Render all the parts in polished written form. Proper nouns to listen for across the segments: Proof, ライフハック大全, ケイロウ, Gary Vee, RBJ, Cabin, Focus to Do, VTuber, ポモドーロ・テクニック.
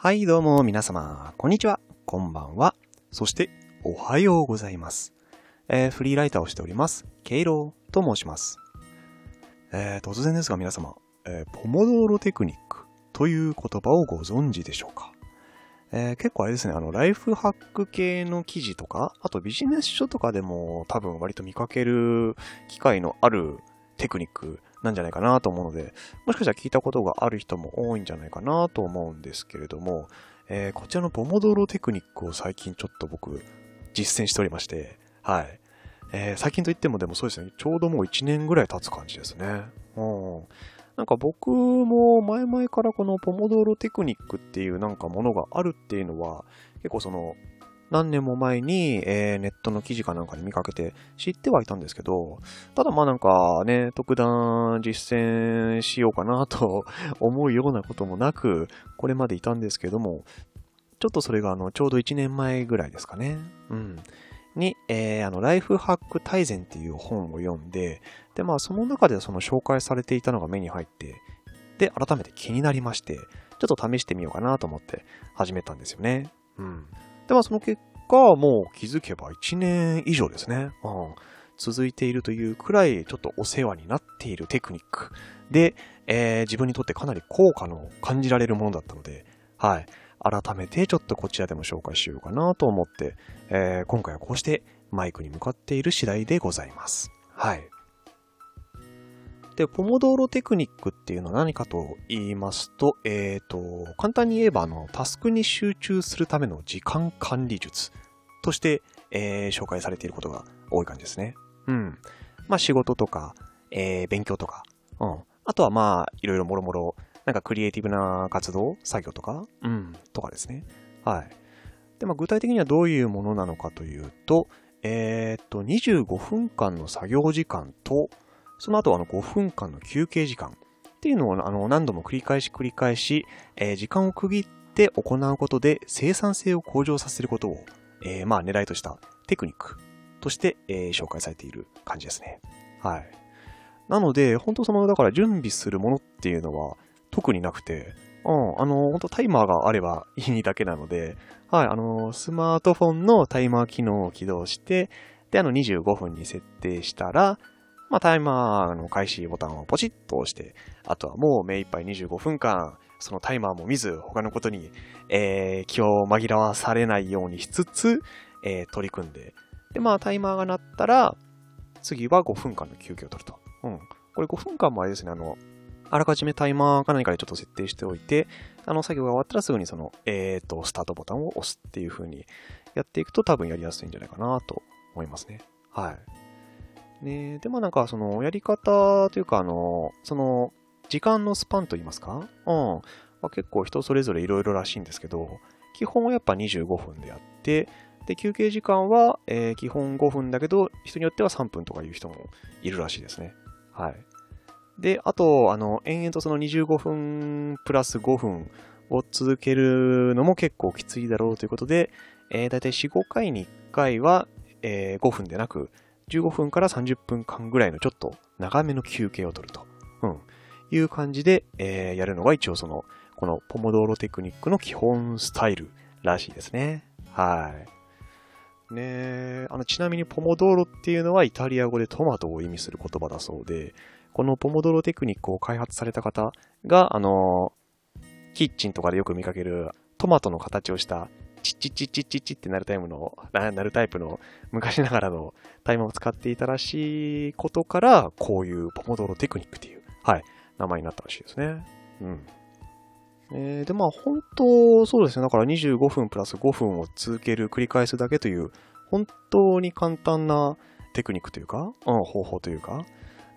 はいどうも皆様、こんにちは、こんばんは、そしておはようございます。フリーライターをしております、ケイロウと申します。突然ですが皆様、ポモドーロテクニックという言葉をご存知でしょうか？結構あれですね、ライフハック系の記事とか、あとビジネス書とかでも多分割と見かける機会のあるテクニックなんじゃないかなと思うので、もしかしたら聞いたことがある人も多いんじゃないかなと思うんですけれども、こちらのポモドーロテクニックを最近ちょっと僕実践しておりまして、はい。最近といってもでもそうですね、ちょうどもう1年ぐらい経つ感じですね。なんか僕も前々からこのポモドーロテクニックっていうなんかものがあるっていうのは、結構その何年も前に、ネットの記事かなんかに見かけて知ってはいたんですけど、ただまあなんかね、特段実践しようかなと思うようなこともなく、これまでいたんですけども、ちょっとそれがちょうど1年前ぐらいですかね。に、ライフハック大全っていう本を読んで、でまあその中でその紹介されていたのが目に入って、で改めて気になりまして、ちょっと試してみようかなと思って始めたんですよね。でまあその結果、もう気づけば1年以上ですね。続いているというくらい、ちょっとお世話になっているテクニックで、自分にとってかなり効果の感じられるものだったので、はい。改めてちょっとこちらでも紹介しようかなと思って、今回はこうしてマイクに向かっている次第でございます。はい。で、ポモドーロテクニックっていうのは何かと言いますと、簡単に言えばタスクに集中するための時間管理術として、紹介されていることが多い感じですね。まあ仕事とか、勉強とか、あとはまあいろいろもろもろ、なんかクリエイティブな活動、作業とか、とかですね。はい。で、まあ具体的にはどういうものなのかというと、25分間の作業時間と、その後は5分間の休憩時間っていうのを何度も繰り返し、時間を区切って行うことで生産性を向上させることを、まあ狙いとしたテクニックとして、紹介されている感じですね。はい。なので、本当だから準備するものっていうのは特になくて、本当タイマーがあればいいだけなので、はい、スマートフォンのタイマー機能を起動して、で、25分に設定したら、まあ、タイマーの開始ボタンをポチッと押して、あとはもう目いっぱい25分間、そのタイマーも見ず、他のことに、気を紛らわされないようにしつつ、取り組んで、で、まあ、タイマーが鳴ったら、次は5分間の休憩を取ると。これ5分間もあれですね、あらかじめタイマーか何かでちょっと設定しておいて、作業が終わったらすぐにスタートボタンを押すっていう風にやっていくと多分やりやすいんじゃないかなと思いますね。はい。ね、で、まあなんかやり方というか時間のスパンといいますか、結構人それぞれいろいろらしいんですけど、基本はやっぱ25分でやって、で、休憩時間は、基本5分だけど、人によっては3分とかいう人もいるらしいですね。はい。で、あと、延々とその25分プラス5分を続けるのも結構きついだろうということで、だいたい4、5回に1回は、5分でなく、15分から30分間ぐらいのちょっと長めの休憩を取ると。いう感じで、やるのが一応このポモドーロテクニックの基本スタイルらしいですね。はい。ね、ちなみにポモドーロっていうのはイタリア語でトマトを意味する言葉だそうで、このポモドーロテクニックを開発された方が、キッチンとかでよく見かけるトマトの形をしたチッチッチッチッチッチッってなるタイプの昔ながらのタイマーを使っていたらしいことから、こういうポモドーロテクニックっていう、はい、名前になったらしいですね。で、まあ本当、そうですね。だから25分プラス5分を続ける、繰り返すだけという、本当に簡単なテクニックというか、方法というか、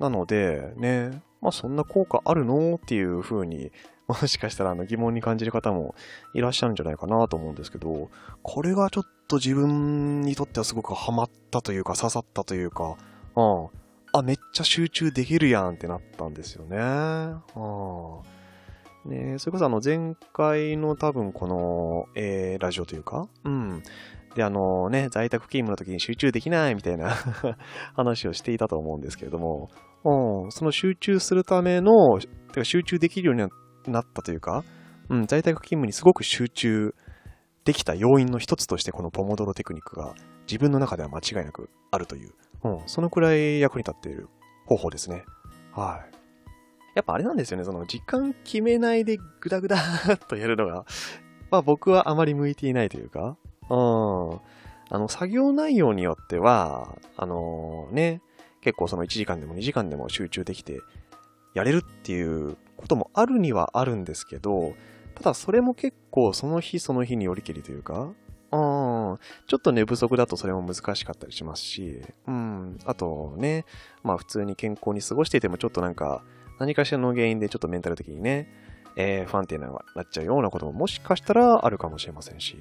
なのでね、まあそんな効果あるのっていう風に、もしかしたら疑問に感じる方もいらっしゃるんじゃないかなと思うんですけど、これがちょっと自分にとってはすごくハマったというか刺さったというか、めっちゃ集中できるやんってなったんですよね。ね、それこそ前回の多分この、ラジオというか、で、在宅勤務の時に集中できないみたいな話をしていたと思うんですけれども、その集中するための、集中できるようになったというか、在宅勤務にすごく集中できた要因の一つとしてこのポモドロテクニックが自分の中では間違いなくあるという、そのくらい役に立っている方法ですね。はい。やっぱあれなんですよね、その時間決めないでグダグダっとやるのが、僕はあまり向いていないというか、作業内容によっては、結構その1時間でも2時間でも集中できてやれるっていうこともあるにはあるんですけど、ただそれも結構その日その日によりけりというか、ちょっと寝不足だとそれも難しかったりしますし、あとね、普通に健康に過ごしていてもちょっと何かしらの原因でちょっとメンタル的にね、不安定になっちゃうようなことももしかしたらあるかもしれませんし、っ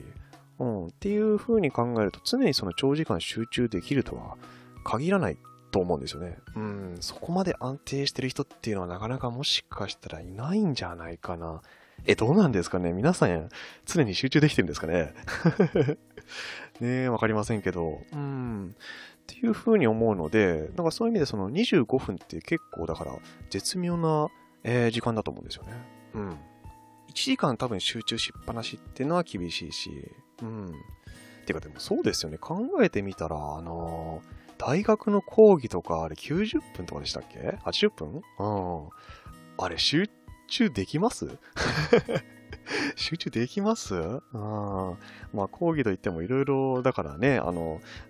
ていう風に考えると常にその長時間集中できるとは限らないと思うんですよね。そこまで安定してる人っていうのはなかなかもしかしたらいないんじゃないかな。どうなんですかね？皆さん常に集中できてるんですかね？わかりませんけど、っていう風に思うので、そういう意味でその25分って結構だから絶妙な、時間だと思うんですよね。1時間多分集中しっぱなしっていうのは厳しいし、てかでもそうですよね。考えてみたら、大学の講義とかあれ90分とかでしたっけ ?80 分？あれ集中できます？集中できます？講義といってもいろいろだからね、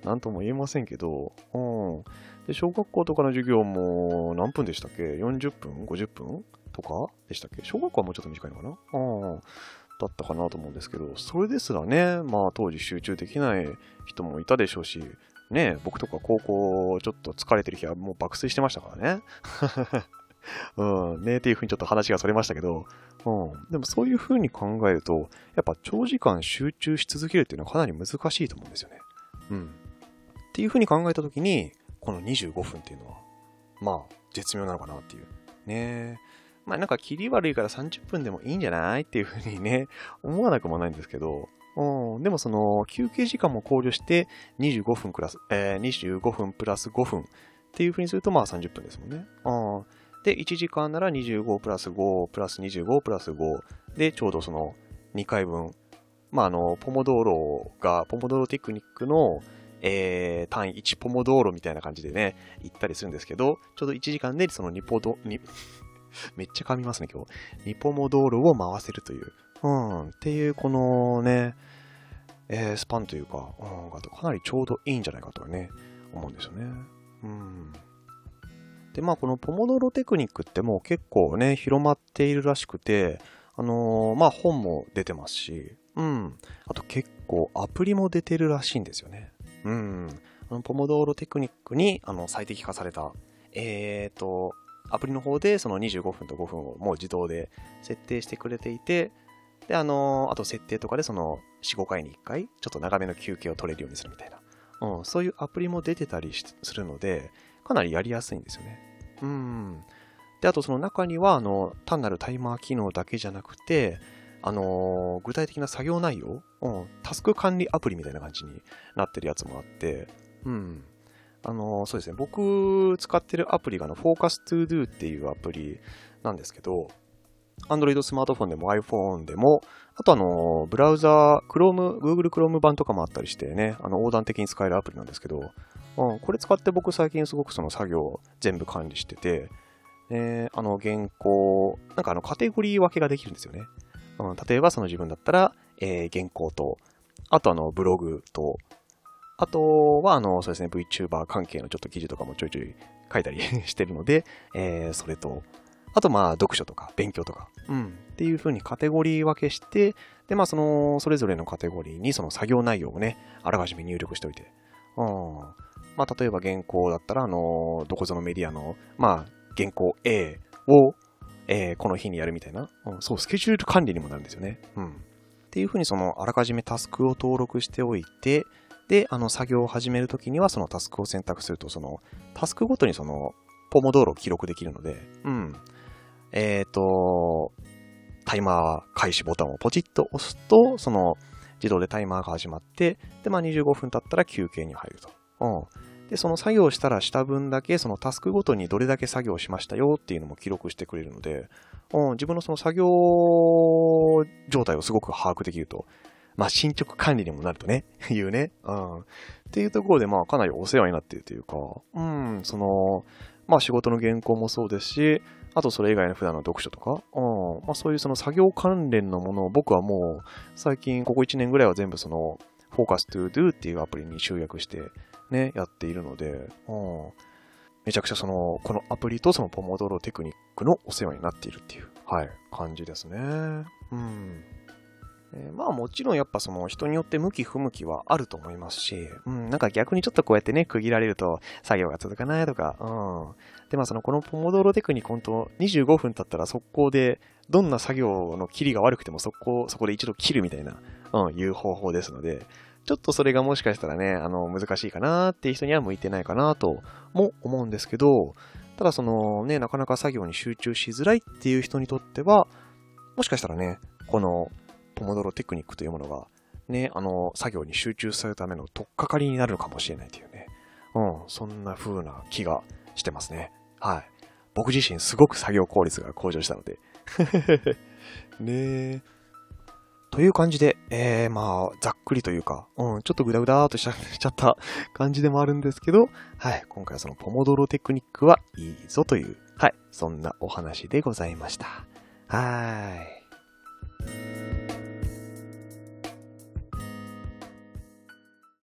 なんとも言えませんけど、で、小学校とかの授業も何分でしたっけ？ 40 分？ 50 分とかでしたっけ？小学校はもうちょっと短いのかな？だったかなと思うんですけど、それですらね、当時集中できない人もいたでしょうし、僕とか高校ちょっと疲れてる日はもう爆睡してましたからね。っていうふうにちょっと話がそれましたけど、でもそういうふうに考えると、やっぱ長時間集中し続けるっていうのはかなり難しいと思うんですよね。っていうふうに考えたときに、この25分っていうのは、絶妙なのかなっていう。切り悪いから30分でもいいんじゃないっていうふうにね、思わなくもないんですけど、でもその休憩時間も考慮して25分プラス5分っていうふうにすると30分ですもんね。で、1時間なら25プラス5プラス25プラス5で、ちょうどその2回分。ポモドロテクニックの、単位1ポモドーロみたいな感じでね、行ったりするんですけど、ちょうど1時間でそのめっちゃ噛みますね、今日。2ポモドーロを回せるという。っていう、このね、スパンというか、かなりちょうどいいんじゃないかとはね、思うんですよね。で、このポモドロテクニックってもう結構ね、広まっているらしくて、本も出てますし、あと結構アプリも出てるらしいんですよね。ポモドロテクニックに最適化された、アプリの方でその25分と5分をもう自動で設定してくれていて、で、あと設定とかでその4、5回に1回、ちょっと長めの休憩を取れるようにするみたいな。そういうアプリも出てたりするので、かなりやりやすいんですよね。で、あとその中には、単なるタイマー機能だけじゃなくて、具体的な作業内容、タスク管理アプリみたいな感じになってるやつもあって、そうですね、僕使ってるアプリがFocus to Do っていうアプリなんですけど、Android スマートフォンでも iPhone でも、あとブラウザー、Google Chrome 版とかもあったりしてね、横断的に使えるアプリなんですけど、これ使って僕最近すごくその作業を全部管理してて、原稿、カテゴリー分けができるんですよね。例えばその自分だったら、原稿と、あとブログと、あとはそうですね、VTuber 関係のちょっと記事とかもちょいちょい書いたりしてるので、それと、あと読書とか勉強とか、っていう風にカテゴリー分けして、でそのそれぞれのカテゴリーにその作業内容をね、あらかじめ入力しておいて、例えば原稿だったらどこぞのメディアの原稿 A を、この日にやるみたいな、そうスケジュール管理にもなるんですよね。っていう風にそのあらかじめタスクを登録しておいて、で作業を始めるときにはそのタスクを選択するとそのタスクごとにそのポモドーロを記録できるので、タイマー開始ボタンをポチッと押すと、その自動でタイマーが始まって、で、25分経ったら休憩に入ると。で、その作業したらした分だけ、そのタスクごとにどれだけ作業しましたよっていうのも記録してくれるので、自分のその作業能状態をすごく把握できると、まあ、進捗管理にもなるとね、いうね、うん。っていうところで、まあ、かなりお世話になっているというか、うん、その、まあ、仕事の原稿もそうですし、あとそれ以外の普段の読書とか、うん、まあ、そういうその作業関連のものを僕はもう、最近、ここ1年ぐらいは全部その、Focus to Do っていうアプリに集約して、ね、やっているので、うん、めちゃくちゃその、このアプリとそのポモドーロテクニックのお世話になっているっていう、はい、感じですね。うん。まあもちろんやっぱその人によって向き不向きはあると思いますし、うん、なんか逆にちょっとこうやってね、区切られると作業が続かないとか、うん。で、まあそのこのポモドーロテクニック本当25分経ったら速攻で、どんな作業の切りが悪くてもそこで一度切るみたいな、うん、いう方法ですので、ちょっとそれがもしかしたらね、難しいかなーっていう人には向いてないかなとも思うんですけど、ただそのね、なかなか作業に集中しづらいっていう人にとっては、もしかしたらね、このポモドーロテクニックというものが、ね、作業に集中するための取っかかりになるのかもしれないというね、うん、そんな風な気がしてますね。はい。僕自身すごく作業効率が向上したので、ねえ。という感じで、まあ、ざっくりというか、うん、ちょっとグダグダーっとしちゃった感じでもあるんですけど、はい、今回はそのポモドーロテクニックはいいぞという、はい、そんなお話でございました。はーい。